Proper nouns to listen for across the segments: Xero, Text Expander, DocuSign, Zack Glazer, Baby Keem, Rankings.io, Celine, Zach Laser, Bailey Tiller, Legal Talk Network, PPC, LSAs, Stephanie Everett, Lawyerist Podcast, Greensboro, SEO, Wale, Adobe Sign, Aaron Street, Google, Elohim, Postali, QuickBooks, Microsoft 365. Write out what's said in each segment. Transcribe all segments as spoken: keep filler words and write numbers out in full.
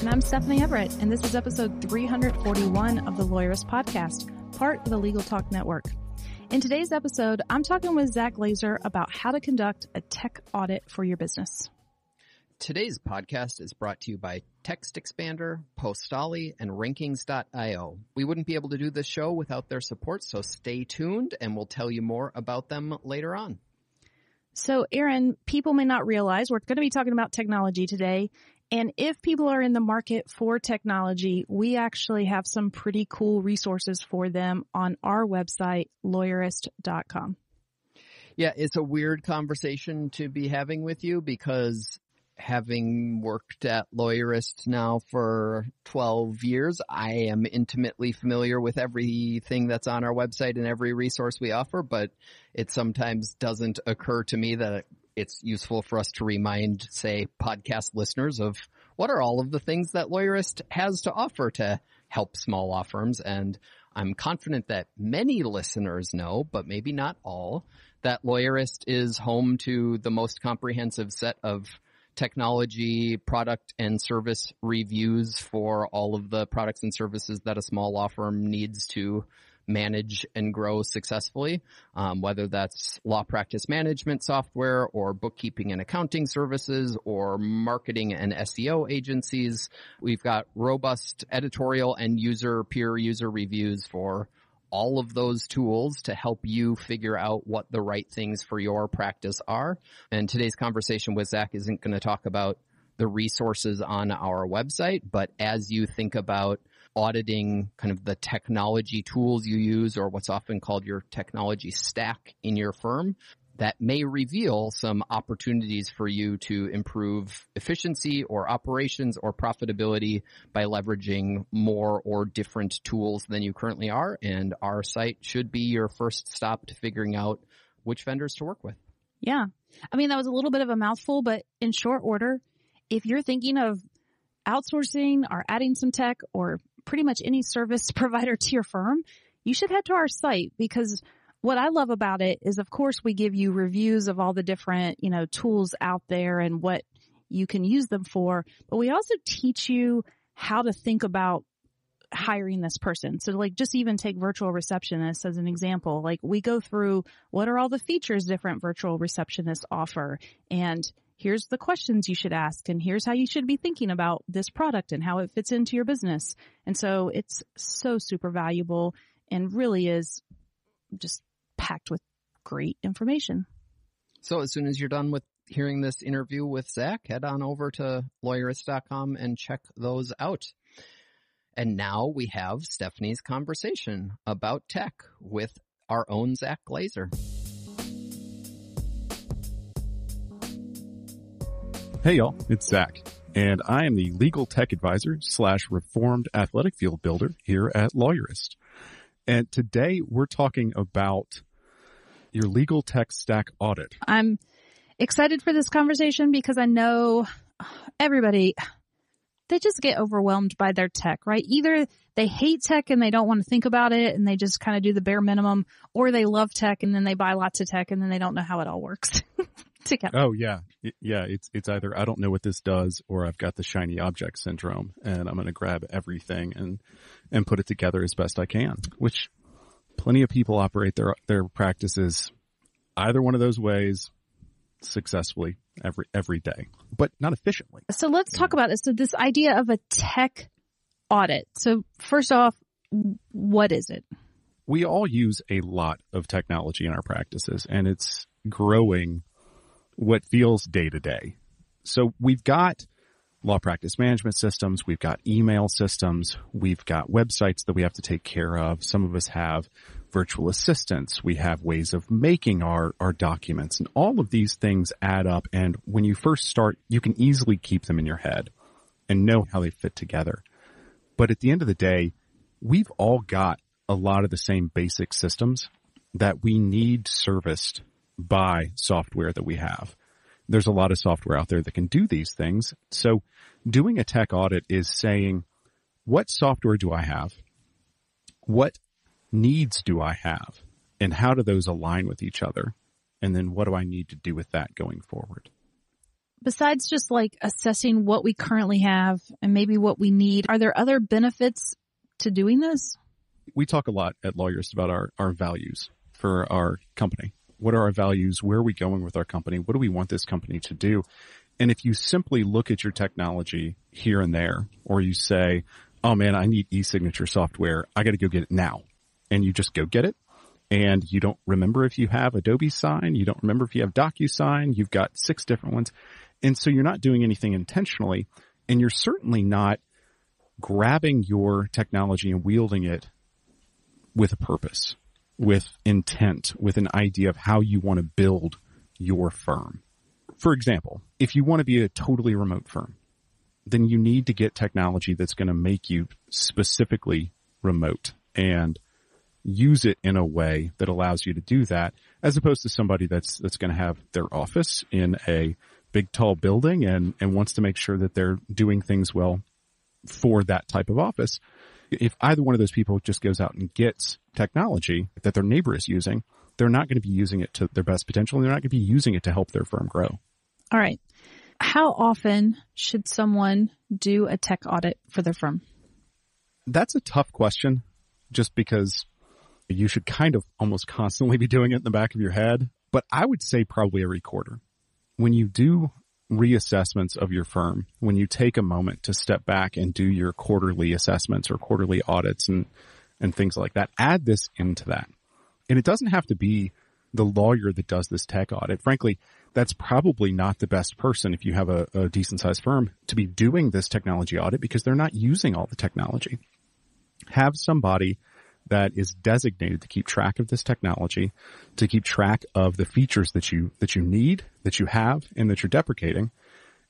And I'm Stephanie Everett, and this is episode three forty-one of the Lawyerist Podcast, part of the Legal Talk Network. In today's episode, I'm talking with Zach Laser about how to conduct a tech audit for your business. Today's podcast is brought to you by Text Expander, Postali, and Rankings dot i o. We wouldn't be able to do this show without their support, so stay tuned, and we'll tell you more about them later on. So, Aaron, people may not realize we're going to be talking about technology today. And if people are in the market for technology, we actually have some pretty cool resources for them on our website, lawyerist dot com. Yeah, it's a weird conversation to be having with you because having worked at Lawyerist now for twelve years, I am intimately familiar with everything that's on our website and every resource we offer, but it sometimes doesn't occur to me that it It's useful for us to remind, say, podcast listeners of what are all of the things that Lawyerist has to offer to help small law firms. And I'm confident that many listeners know, but maybe not all, that Lawyerist is home to the most comprehensive set of technology, product, and service reviews for all of the products and services that a small law firm needs to manage and grow successfully, um, whether that's law practice management software or bookkeeping and accounting services or marketing and S E O agencies. We've got robust editorial and user peer user reviews for all of those tools to help you figure out what the right things for your practice are. And today's conversation with Zach isn't going to talk about the resources on our website, but as you think about auditing kind of the technology tools you use or what's often called your technology stack in your firm, that may reveal some opportunities for you to improve efficiency or operations or profitability by leveraging more or different tools than you currently are. And our site should be your first stop to figuring out which vendors to work with. Yeah. I mean, that was a little bit of a mouthful, but in short order, if you're thinking of outsourcing or adding some tech or pretty much any service provider to your firm, you should head to our site, because what I love about it is, of course, we give you reviews of all the different, you know, tools out there and what you can use them for. But we also teach you how to think about hiring this person. So like just even take virtual receptionists as an example. Like we go through what are all the features different virtual receptionists offer, and here's the questions you should ask, and here's how you should be thinking about this product and how it fits into your business. And so it's so super valuable and really is just packed with great information. So as soon as you're done with hearing this interview with Zach, head on over to lawyerist dot com and check those out. And now we have Stephanie's conversation about tech with our own Zack Glazer. Hey y'all, it's Zach, and I am the legal tech advisor slash reformed athletic field builder here at Lawyerist. And today we're talking about your legal tech stack audit. I'm excited for this conversation because I know everybody, they just get overwhelmed by their tech, right? Either they hate tech and they don't want to think about it and they just kind of do the bare minimum, or they love tech and then they buy lots of tech and then they don't know how it all works. Together. Oh, yeah. Yeah. It's it's either I don't know what this does, or I've got the shiny object syndrome and I'm going to grab everything and and put it together as best I can, which plenty of people operate their their practices either one of those ways successfully every every day, but not efficiently. So let's talk about it. So this idea of a tech audit. So first off, what is it? We all use a lot of technology in our practices, and it's growing what feels day to day. So we've got law practice management systems. We've got email systems. We've got websites that we have to take care of. Some of us have virtual assistants. We have ways of making our, our documents, and all of these things add up. And when you first start, you can easily keep them in your head and know how they fit together. But at the end of the day, we've all got a lot of the same basic systems that we need serviced by software that we have. There's a lot of software out there that can do these things. So doing a tech audit is saying, what software do I have? What needs do I have? And how do those align with each other? And then what do I need to do with that going forward? Besides just like assessing what we currently have and maybe what we need, are there other benefits to doing this? We talk a lot at Lawyerist about our, our values for our company. What are our values? Where are we going with our company? What do we want this company to do? And if you simply look at your technology here and there, or you say, oh man, I need e-signature software, I got to go get it now. And you just go get it. And you don't remember if you have Adobe Sign. You don't remember if you have DocuSign. You've got six different ones. And so you're not doing anything intentionally. And you're certainly not grabbing your technology and wielding it with a purpose, with intent, with an idea of how you want to build your firm. For example, if you want to be a totally remote firm, then you need to get technology that's going to make you specifically remote and use it in a way that allows you to do that, as opposed to somebody that's that's going to have their office in a big, tall building and, and wants to make sure that they're doing things well for that type of office. If either one of those people just goes out and gets technology that their neighbor is using, they're not going to be using it to their best potential. And they're not going to be using it to help their firm grow. All right. How often should someone do a tech audit for their firm? That's a tough question, just because you should kind of almost constantly be doing it in the back of your head. But I would say probably every quarter. When you do reassessments of your firm, when you take a moment to step back and do your quarterly assessments or quarterly audits and, and things like that, add this into that. And it doesn't have to be the lawyer that does this tech audit. Frankly, that's probably not the best person if you have a, a decent-sized firm to be doing this technology audit, because they're not using all the technology. Have somebody that is designated to keep track of this technology, to keep track of the features that you that you need, that you have, and that you're deprecating,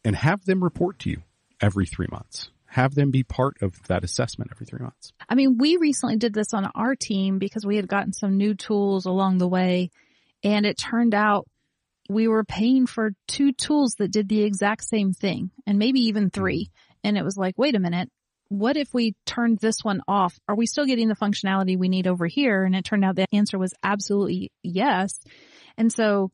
and have them report to you every three months. Have them be part of that assessment every three months. I mean, we recently did this on our team because we had gotten some new tools along the way, and it turned out we were paying for two tools that did the exact same thing, and maybe even three. And it was like, wait a minute. What if we turned this one off? Are we still getting the functionality we need over here? And it turned out the answer was absolutely yes. And so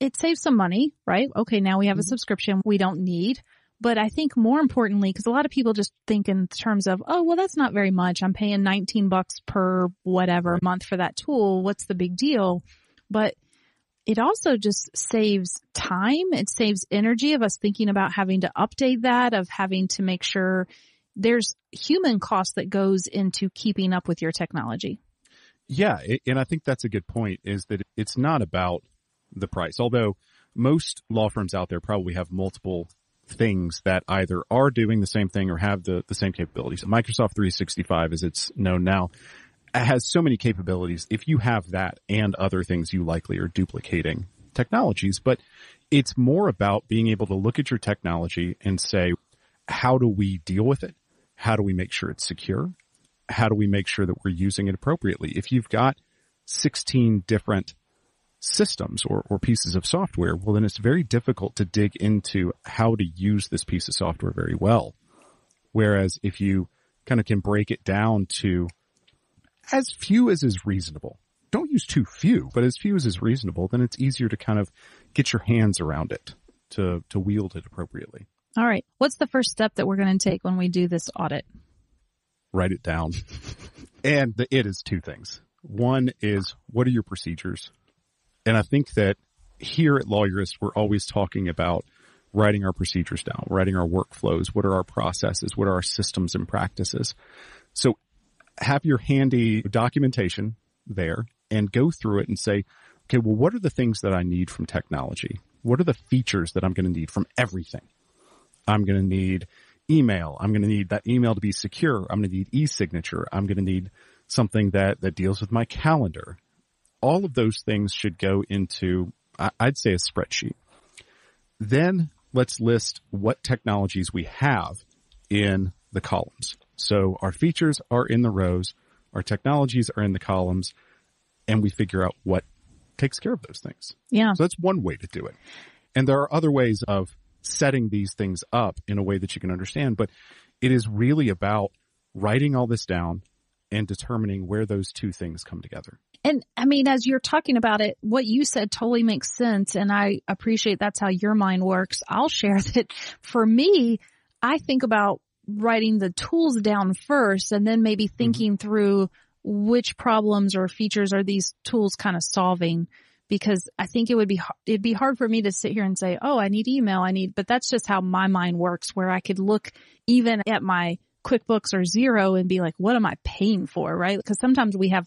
it saves some money, right? Okay, now we have a subscription we don't need. But I think more importantly, because a lot of people just think in terms of, oh, well, that's not very much. I'm paying nineteen bucks per whatever month for that tool. What's the big deal? But it also just saves time. It saves energy of us thinking about having to update that, of having to make sure. There's human cost that goes into keeping up with your technology. Yeah, and I think that's a good point, is that it's not about the price. Although most law firms out there probably have multiple things that either are doing the same thing or have the, the same capabilities. Microsoft three sixty-five, as it's known now, has so many capabilities. If you have that and other things, you likely are duplicating technologies. But it's more about being able to look at your technology and say, how do we deal with it? How do we make sure it's secure? How do we make sure that we're using it appropriately? If you've got sixteen different systems or, or pieces of software, well, then it's very difficult to dig into how to use this piece of software very well. Whereas if you kind of can break it down to as few as is reasonable, don't use too few, but as few as is reasonable, then it's easier to kind of get your hands around it, to, to wield it appropriately. All right. What's the first step that we're going to take when we do this audit? Write it down. And the it is two things. One is, what are your procedures? And I think that here at Lawyerist, we're always talking about writing our procedures down, writing our workflows. What are our processes? What are our systems and practices? So have your handy documentation there and go through it and say, okay, well, what are the things that I need from technology? What are the features that I'm going to need from everything? I'm going to need email. I'm going to need that email to be secure. I'm going to need e-signature. I'm going to need something that, that deals with my calendar. All of those things should go into, I'd say, a spreadsheet. Then let's list what technologies we have in the columns. So our features are in the rows, our technologies are in the columns, and we figure out what takes care of those things. Yeah. So that's one way to do it. And there are other ways of setting these things up in a way that you can understand, but it is really about writing all this down and determining where those two things come together. And I mean, as you're talking about it, what you said totally makes sense. And I appreciate that's how your mind works. I'll share that for me, I think about writing the tools down first and then maybe thinking mm-hmm. through which problems or features are these tools kind of solving, because I think it would be, it'd be hard for me to sit here and say, oh, I need email. I need, but that's just how my mind works, where I could look even at my QuickBooks or Xero and be like, what am I paying for? Right? Because sometimes we have,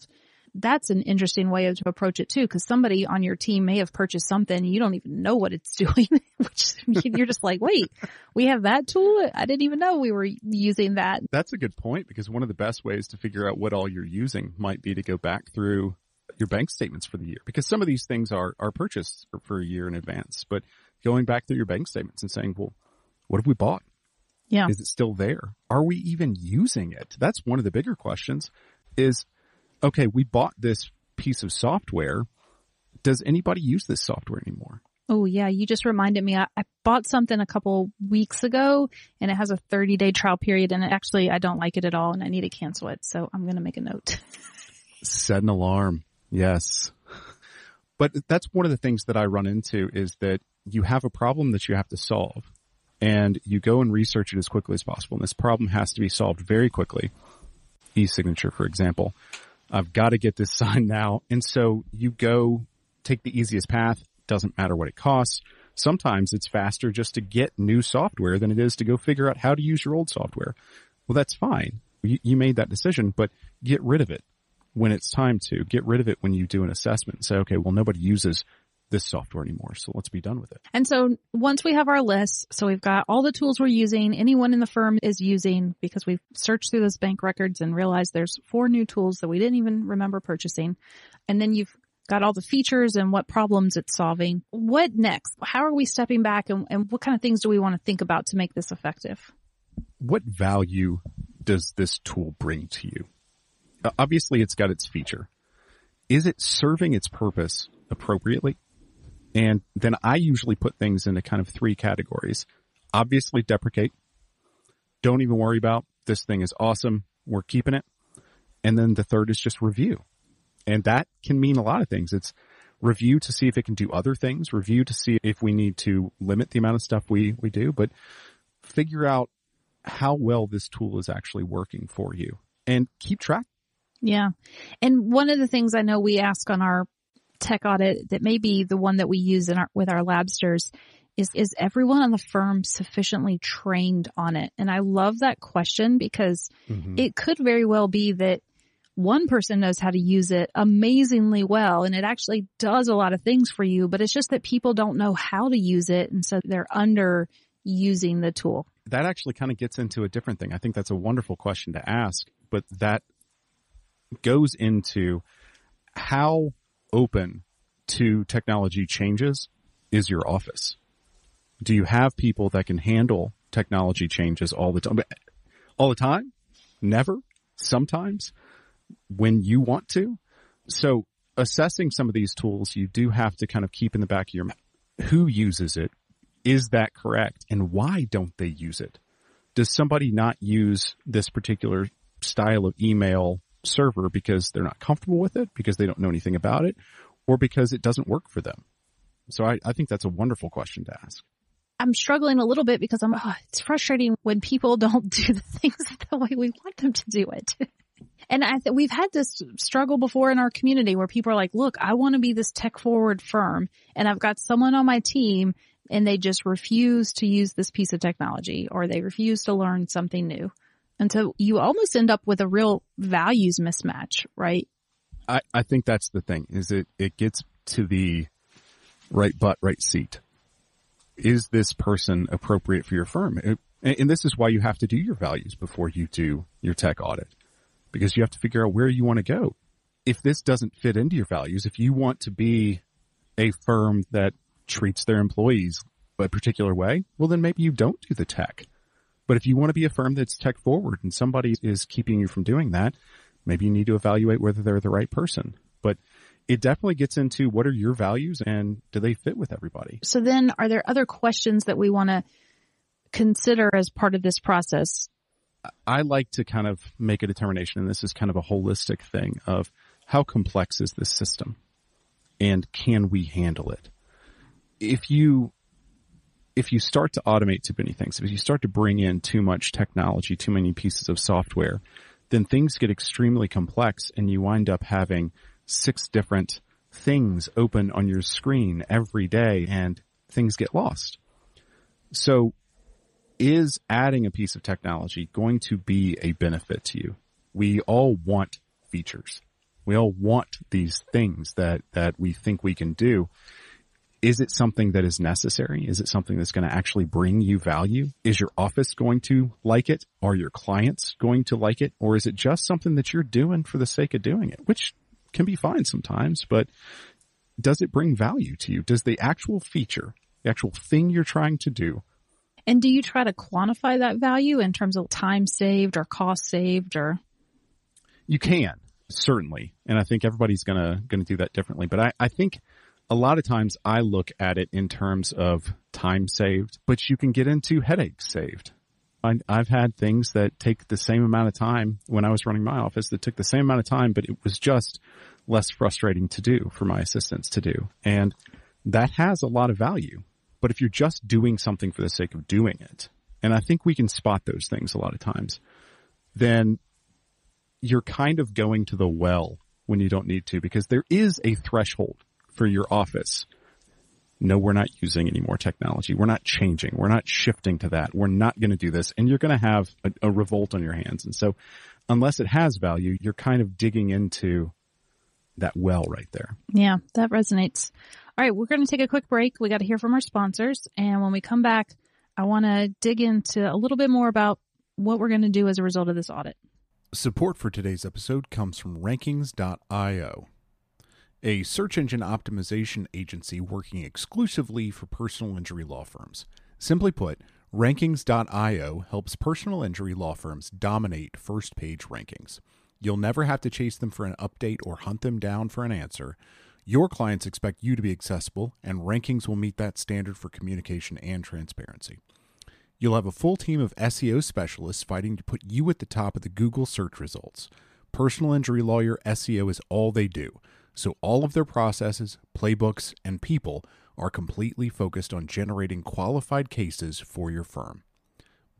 that's an interesting way to approach it too. Cause somebody on your team may have purchased something and you don't even know what it's doing, which you're just like, wait, we have that tool. I didn't even know we were using that. That's a good point, because one of the best ways to figure out what all you're using might be to go back through your bank statements for the year, because some of these things are, are purchased for a year in advance, but going back through your bank statements and saying, well, what have we bought? Yeah. Is it still there? Are we even using it? That's one of the bigger questions is, okay, we bought this piece of software. Does anybody use this software anymore? Oh, yeah. You just reminded me. I, I bought something a couple weeks ago, and it has a thirty-day trial period. And actually, I don't like it at all, and I need to cancel it. So I'm going to make a note. Set an alarm. Yes. But that's one of the things that I run into is that you have a problem that you have to solve, and you go and research it as quickly as possible. And this problem has to be solved very quickly. E-signature, for example. I've got to get this signed now. And so you go take the easiest path. Doesn't matter what it costs. Sometimes it's faster just to get new software than it is to go figure out how to use your old software. Well, that's fine. You, you made that decision, but get rid of it when it's time to. Get rid of it when you do an assessment and say, okay, well, nobody uses this software anymore, so let's be done with it. And so once we have our list, so we've got all the tools we're using, anyone in the firm is using, because we've searched through those bank records and realized there's four new tools that we didn't even remember purchasing. And then you've got all the features and what problems it's solving. What next? How are we stepping back, and, and what kind of things do we want to think about to make this effective? What value does this tool bring to you? Uh, obviously, it's got its feature. Is it serving its purpose appropriately? And then I usually put things into kind of three categories. Obviously, deprecate. Don't even worry about this thing is awesome. We're keeping it. And then the third is just review. And that can mean a lot of things. It's review to see if it can do other things, review to see if we need to limit the amount of stuff we, we do, but figure out how well this tool is actually working for you and keep track. Yeah. And one of the things I know we ask on our tech audit that may be the one that we use in our, with our labsters is, is everyone on the firm sufficiently trained on it? And I love that question, because mm-hmm. it could very well be that one person knows how to use it amazingly well, and it actually does a lot of things for you, but it's just that people don't know how to use it. And so they're under using the tool. That actually kind of gets into a different thing. I think that's a wonderful question to ask, but that goes into how open to technology changes is your office. Do you have people that can handle technology changes all the time? All the time? Never? Sometimes? When you want to? So assessing some of these tools, you do have to kind of keep in the back of your mind, who uses it? Is that correct? And why don't they use it? Does somebody not use this particular style of email server because they're not comfortable with it, because they don't know anything about it, or because it doesn't work for them? So I, I think that's a wonderful question to ask. I'm struggling a little bit because I'm, oh, it's frustrating when people don't do the things the way we want them to do it. And I th- we've had this struggle before in our community where people are like, look, I want to be this tech forward firm, and I've got someone on my team and they just refuse to use this piece of technology, or they refuse to learn something new. And so you almost end up with a real values mismatch, right? I, I think that's the thing, is it, it gets to the right butt, right seat. Is this person appropriate for your firm? It, and this is why you have to do your values before you do your tech audit, because you have to figure out where you want to go. If this doesn't fit into your values, if you want to be a firm that treats their employees a particular way, well, then maybe you don't do the tech. But if you want to be a firm that's tech forward and somebody is keeping you from doing that, maybe you need to evaluate whether they're the right person. But it definitely gets into what are your values and do they fit with everybody? So then are there other questions that we want to consider as part of this process? I like to kind of make a determination, and this is kind of a holistic thing of how complex is this system and can we handle it? If you if you start to automate too many things, if you start to bring in too much technology, too many pieces of software, then things get extremely complex and you wind up having six different things open on your screen every day and things get lost. So is adding a piece of technology going to be a benefit to you? We all want features. We all want these things that, that we think we can do. Is it something that is necessary? Is it something that's going to actually bring you value? Is your office going to like it? Are your clients going to like it? Or is it just something that you're doing for the sake of doing it, which can be fine sometimes, but does it bring value to you? Does the actual feature, the actual thing you're trying to do, and do you try to quantify that value in terms of time saved or cost saved? Or you can, certainly. And I think everybody's going to going to do that differently. But I, I think a lot of times I look at it in terms of time saved, but you can get into headaches saved. I, I've had things that take the same amount of time when I was running my office that took the same amount of time, but it was just less frustrating to do for my assistants to do. And that has a lot of value. But if you're just doing something for the sake of doing it, and I think we can spot those things a lot of times, then you're kind of going to the well when you don't need to, because there is a threshold for your office. No, we're not using any more technology. We're not changing. We're not shifting to that. We're not going to do this. And you're going to have a, a revolt on your hands. And so unless it has value, you're kind of digging into that well right there. Yeah, that resonates. All right, we're going to take a quick break. We got to hear from our sponsors. And when we come back, I want to dig into a little bit more about what we're going to do as a result of this audit. Support for today's episode comes from Rankings dot i o, a search engine optimization agency working exclusively for personal injury law firms. Simply put, Rankings dot i o helps personal injury law firms dominate first page rankings. You'll never have to chase them for an update or hunt them down for an answer. Your clients expect you to be accessible, and Rankings will meet that standard for communication and transparency. You'll have a full team of S E O specialists fighting to put you at the top of the Google search results. Personal injury lawyer S E O is all they do, so all of their processes, playbooks, and people are completely focused on generating qualified cases for your firm.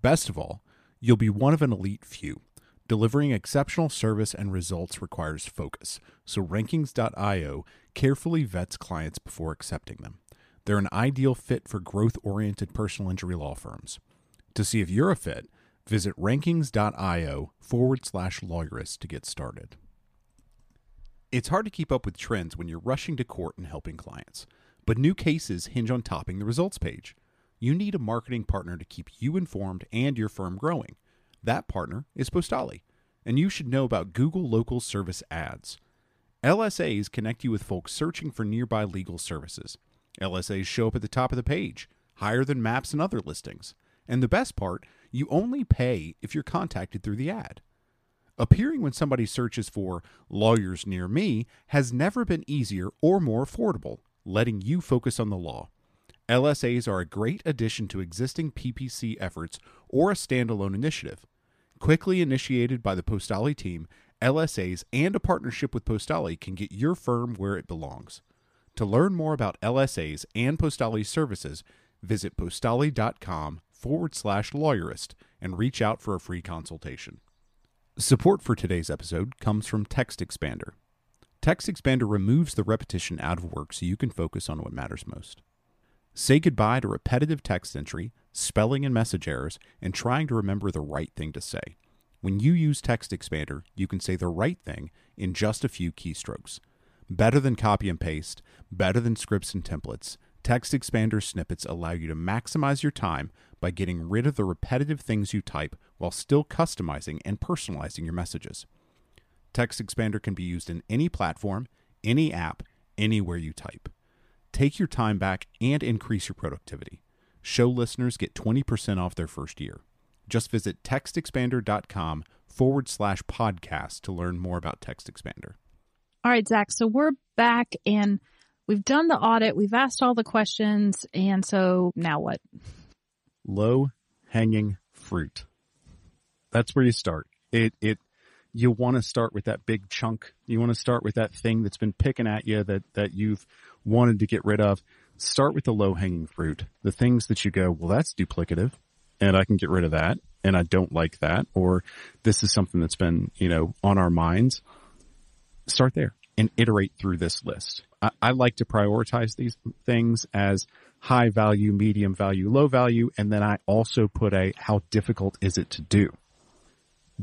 Best of all, you'll be one of an elite few. Delivering exceptional service and results requires focus, so Rankings dot i o carefully vets clients before accepting them. They're an ideal fit for growth-oriented personal injury law firms. To see if you're a fit, visit Rankings dot i o forward slash lawyerist to get started. It's hard to keep up with trends when you're rushing to court and helping clients, but new cases hinge on topping the results page. You need a marketing partner to keep you informed and your firm growing. That partner is Postali, and you should know about Google Local Service Ads. L S As connect you with folks searching for nearby legal services. L S As show up at the top of the page, higher than maps and other listings. And the best part, you only pay if you're contacted through the ad. Appearing when somebody searches for lawyers near me has never been easier or more affordable, letting you focus on the law. L S As are a great addition to existing P P C efforts or a standalone initiative. Quickly initiated by the Postali team, L S As and a partnership with Postali can get your firm where it belongs. To learn more about L S As and Postali services, visit postali.com forward slash lawyerist and reach out for a free consultation. Support for today's episode comes from Text Expander. Text Expander removes the repetition out of work so you can focus on what matters most. Say goodbye to repetitive text entry, spelling and message errors, and trying to remember the right thing to say. When you use Text Expander, you can say the right thing in just a few keystrokes. Better than copy and paste, better than scripts and templates, Text Expander snippets allow you to maximize your time by getting rid of the repetitive things you type while still customizing and personalizing your messages. Text Expander can be used in any platform, any app, anywhere you type. Take your time back and increase your productivity. Show listeners get twenty percent off their first year. Just visit textexpander.com forward slash podcast to learn more about Text Expander. All right, Zach. So we're back and we've done the audit. We've asked all the questions. And so now what? Low hanging fruit. That's where you start. It, it, you want to start with that big chunk. You want to start with that thing that's been picking at you that, that you've wanted to get rid of. Start with the low hanging fruit, the things that you go, well, that's duplicative and I can get rid of that. And I don't like that. Or this is something that's been, you know, on our minds. Start there and iterate through this list. I, I like to prioritize these things as high value, medium value, low value. And then I also put a, how difficult is it to do?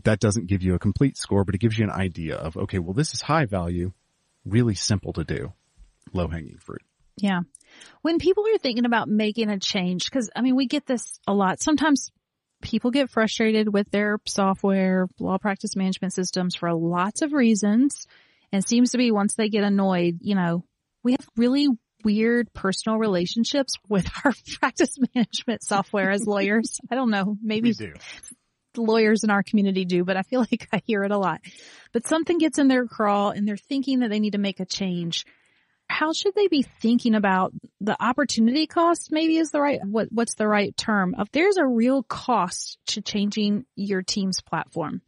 That doesn't give you a complete score, but it gives you an idea of, okay, well, this is high value, really simple to do, low hanging fruit. Yeah. When people are thinking about making a change, because I mean, we get this a lot. Sometimes people get frustrated with their software, law practice management systems for lots of reasons. And it seems to be once they get annoyed, you know, we have really weird personal relationships with our practice management software as lawyers. I don't know. Maybe we do. Lawyers in our community do, but I feel like I hear it a lot. But something gets in their crawl and they're thinking that they need to make a change. How should they be thinking about the opportunity cost? Maybe is the right, what, what's the right term? If there's a real cost to changing your team's platform.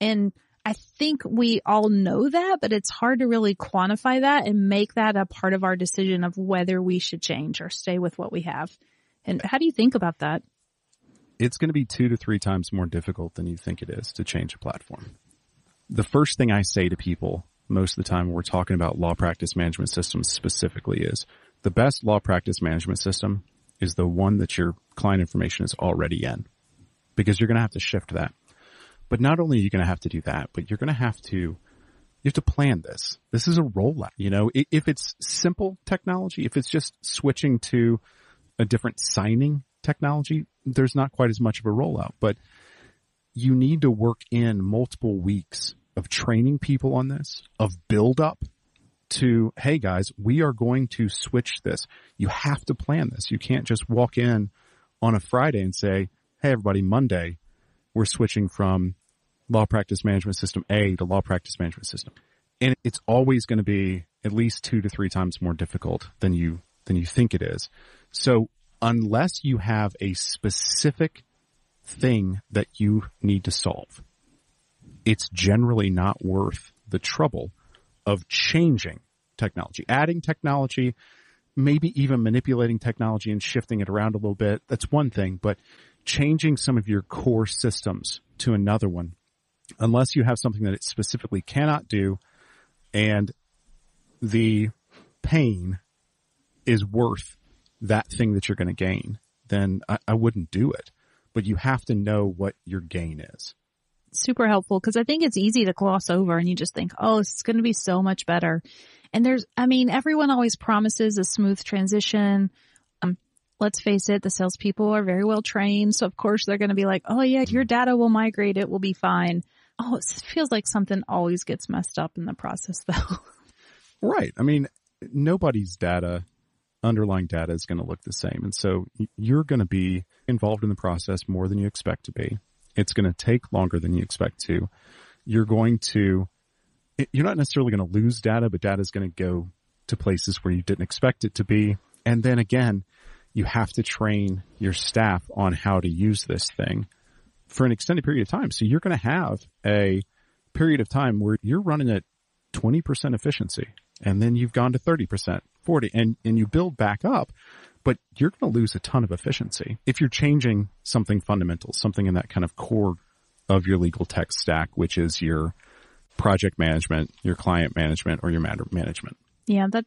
And I think we all know that, but it's hard to really quantify that and make that a part of our decision of whether we should change or stay with what we have. And how do you think about that? It's going to be two to three times more difficult than you think it is to change a platform. The first thing I say to people most of the time when we're talking about law practice management systems specifically is the best law practice management system is the one that your client information is already in, because you're going to have to shift that. But not only are you going to have to do that, but you're going to have to, you have to plan this. This is a rollout. You know, if it's simple technology, if it's just switching to a different signing technology, there's not quite as much of a rollout, but you need to work in multiple weeks of training people on this, of build up to, hey guys, we are going to switch this. You have to plan this. You can't just walk in on a Friday and say, hey everybody, Monday, we're switching from law practice management system A to law practice management system. And it's always going to be at least two to three times more difficult than you, than you think it is. So unless you have a specific thing that you need to solve, it's generally not worth the trouble of changing technology, adding technology, maybe even manipulating technology and shifting it around a little bit. That's one thing, but changing some of your core systems to another one, unless you have something that it specifically cannot do and the pain is worth that thing that you're going to gain, then I, I wouldn't do it. But you have to know what your gain is. Super helpful, because I think it's easy to gloss over and you just think, oh, it's going to be so much better. And there's, I mean, everyone always promises a smooth transition. Um, let's face it, the salespeople are very well trained. So of course they're going to be like, oh yeah, your data will migrate. It will be fine. Oh, it feels like something always gets messed up in the process though. Right. I mean, nobody's data, underlying data is going to look the same. And so you're going to be involved in the process more than you expect to be. It's going to take longer than you expect to. You're going to, you're not necessarily going to lose data, but data is going to go to places where you didn't expect it to be. And then again, you have to train your staff on how to use this thing for an extended period of time. So you're going to have a period of time where you're running at twenty percent efficiency, and then you've gone to thirty percent, forty, and, and you build back up. But you're going to lose a ton of efficiency if you're changing something fundamental, something in that kind of core of your legal tech stack, which is your project management, your client management, or your matter management. Yeah, that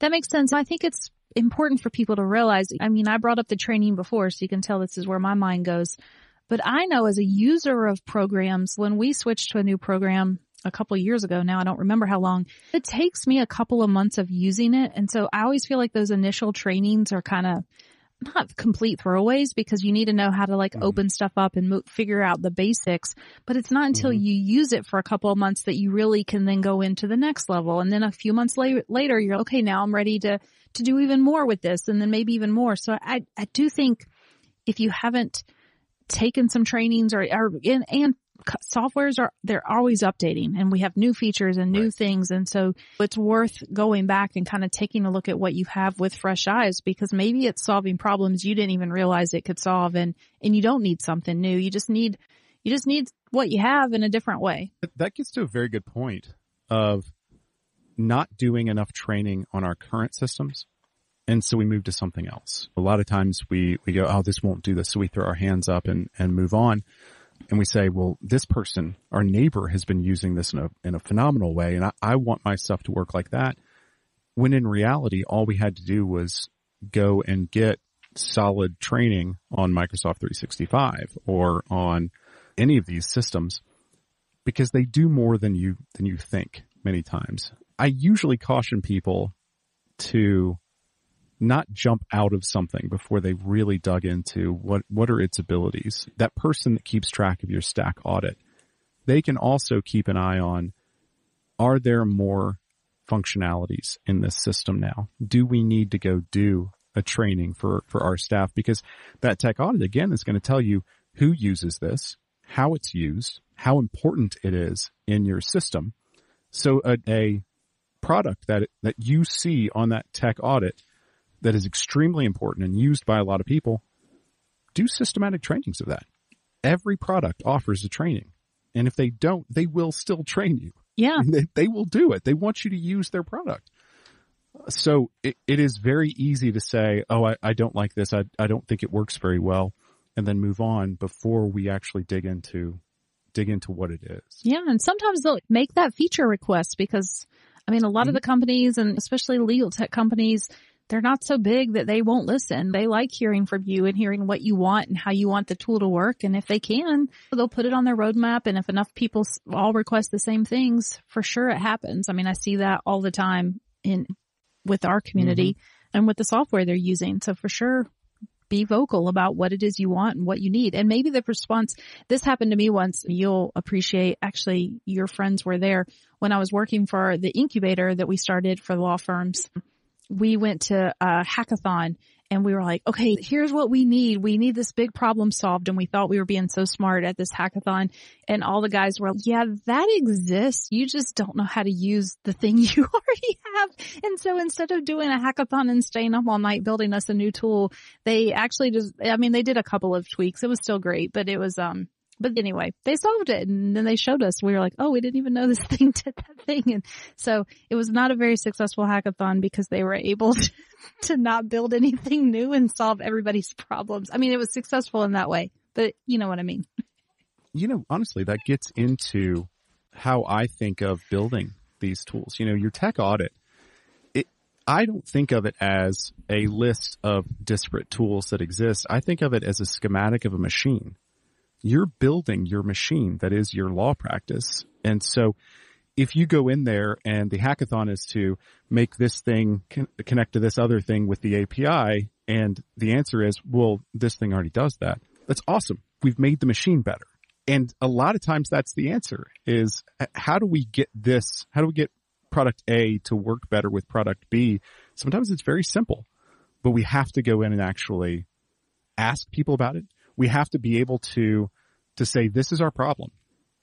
that makes sense. I think it's important for people to realize. I mean, I brought up the training before, so you can tell this is where my mind goes. But I know as a user of programs, when we switched to a new program a couple of years ago now, I don't remember how long, it takes me a couple of months of using it. And so I always feel like those initial trainings are kind of not complete throwaways, because you need to know how to like mm-hmm. open stuff up and mo- figure out the basics. But it's not until mm-hmm. you use it for a couple of months that you really can then go into the next level. And then a few months la- later, you're okay, now I'm ready to, to do even more with this, and then maybe even more. So I, I do think if you haven't taken some trainings or, or in, and softwares are, they're always updating, and we have new features and new right. things. And so it's worth going back and kind of taking a look at what you have with fresh eyes, because maybe it's solving problems you didn't even realize it could solve. And, and you don't need something new. You just need, you just need what you have in a different way. That gets to a very good point of not doing enough training on our current systems. And so we move to something else. A lot of times we, we go, oh, this won't do this. So we throw our hands up and, and move on. And we say, well, this person, our neighbor, has been using this in a, in a phenomenal way. And I, I want my stuff to work like that. When in reality, all we had to do was go and get solid training on Microsoft three sixty-five or on any of these systems, because they do more than you, than you think many times. I usually caution people to not jump out of something before they've really dug into what, what are its abilities. That person that keeps track of your stack audit, they can also keep an eye on, are there more functionalities in this system now? Do we need to go do a training for, for our staff? Because that tech audit, again, is going to tell you who uses this, how it's used, how important it is in your system. So a, a product that that you see on that tech audit that is extremely important and used by a lot of people, do systematic trainings of that. Every product offers a training. And if they don't, they will still train you. Yeah. They, they will do it. They want you to use their product. So it, it is very easy to say, oh, I, I don't like this. I, I don't think it works very well. And then move on before we actually dig into dig into what it is. Yeah. And sometimes they'll make that feature request because, I mean, a lot mm-hmm. of the companies, and especially legal tech companies, they're not so big that they won't listen. They like hearing from you and hearing what you want and how you want the tool to work. And if they can, they'll put it on their roadmap. And if enough people all request the same things, for sure it happens. I mean, I see that all the time in with our community mm-hmm. and with the software they're using. So for sure, be vocal about what it is you want and what you need. And maybe the response, this happened to me once, you'll appreciate, actually your friends were there when I was working for the incubator that we started for law firms. We went to a hackathon and we were like, okay, here's what we need. We need this big problem solved. And we thought we were being so smart at this hackathon. And all the guys were like, yeah, that exists. You just don't know how to use the thing you already have. And so instead of doing a hackathon and staying up all night building us a new tool, they actually just, I mean, they did a couple of tweaks. It was still great, but it was, um, but anyway, they solved it and then they showed us. We were like, oh, we didn't even know this thing did that thing. And so it was not a very successful hackathon because they were able to, to not build anything new and solve everybody's problems. I mean, it was successful in that way, but you know what I mean. You know, honestly, that gets into how I think of building these tools. You know, your tech audit, it, I don't think of it as a list of disparate tools that exist. I think of it as a schematic of a machine. You're building your machine that is your law practice. And so if you go in there and the hackathon is to make this thing con- connect to this other thing with the A P I, and the answer is, well, this thing already does that. That's awesome. We've made the machine better. And a lot of times that's the answer is, how do we get this? How do we get product A to work better with product B? Sometimes it's very simple, but we have to go in and actually ask people about it. We have to be able to to say, this is our problem.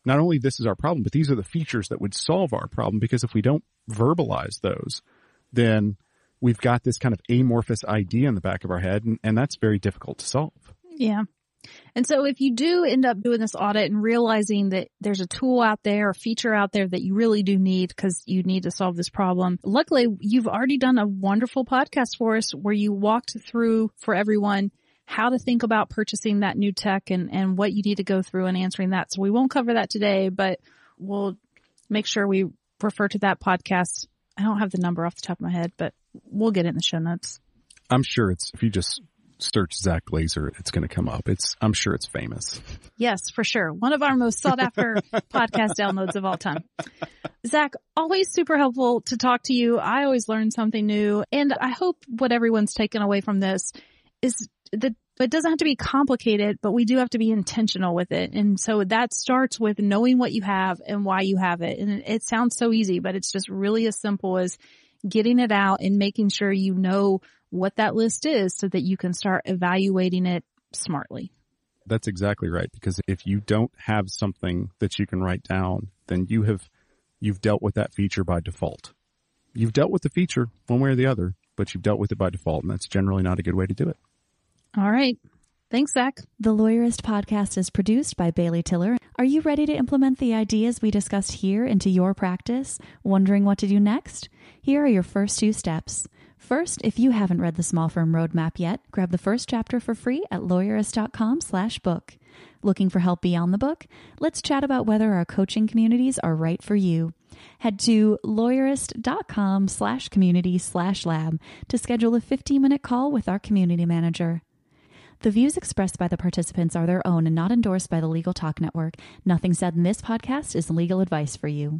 Not only this is our problem, but these are the features that would solve our problem. Because if we don't verbalize those, then we've got this kind of amorphous idea in the back of our head. And, and that's very difficult to solve. Yeah. And so if you do end up doing this audit and realizing that there's a tool out there, a feature out there that you really do need because you need to solve this problem, luckily, you've already done a wonderful podcast for us where you walked through for everyone how to think about purchasing that new tech and, and what you need to go through and answering that. So we won't cover that today, but we'll make sure we refer to that podcast. I don't have the number off the top of my head, but we'll get it in the show notes. I'm sure it's, if you just search Zack Glazer, it's going to come up. It's, I'm sure it's famous. Yes, for sure. One of our most sought after podcast downloads of all time. Zach, always super helpful to talk to you. I always learn something new. And I hope what everyone's taken away from this is The, it doesn't have to be complicated, but we do have to be intentional with it. And so that starts with knowing what you have and why you have it. And it sounds so easy, but it's just really as simple as getting it out and making sure you know what that list is so that you can start evaluating it smartly. That's exactly right. Because if you don't have something that you can write down, then you have, you've dealt with that feature by default. You've dealt with the feature one way or the other, but you've dealt with it by default. And that's generally not a good way to do it. All right. Thanks, Zach. The Lawyerist Podcast is produced by Bailey Tiller. Are you ready to implement the ideas we discussed here into your practice? Wondering what to do next? Here are your first two steps. First, if you haven't read the Small Firm Roadmap yet, grab the first chapter for free at lawyerist.com slash book. Looking for help beyond the book? Let's chat about whether our coaching communities are right for you. Head to lawyerist.com slash community slash lab to schedule a fifteen minute call with our community manager. The views expressed by the participants are their own and not endorsed by the Legal Talk Network. Nothing said in this podcast is legal advice for you.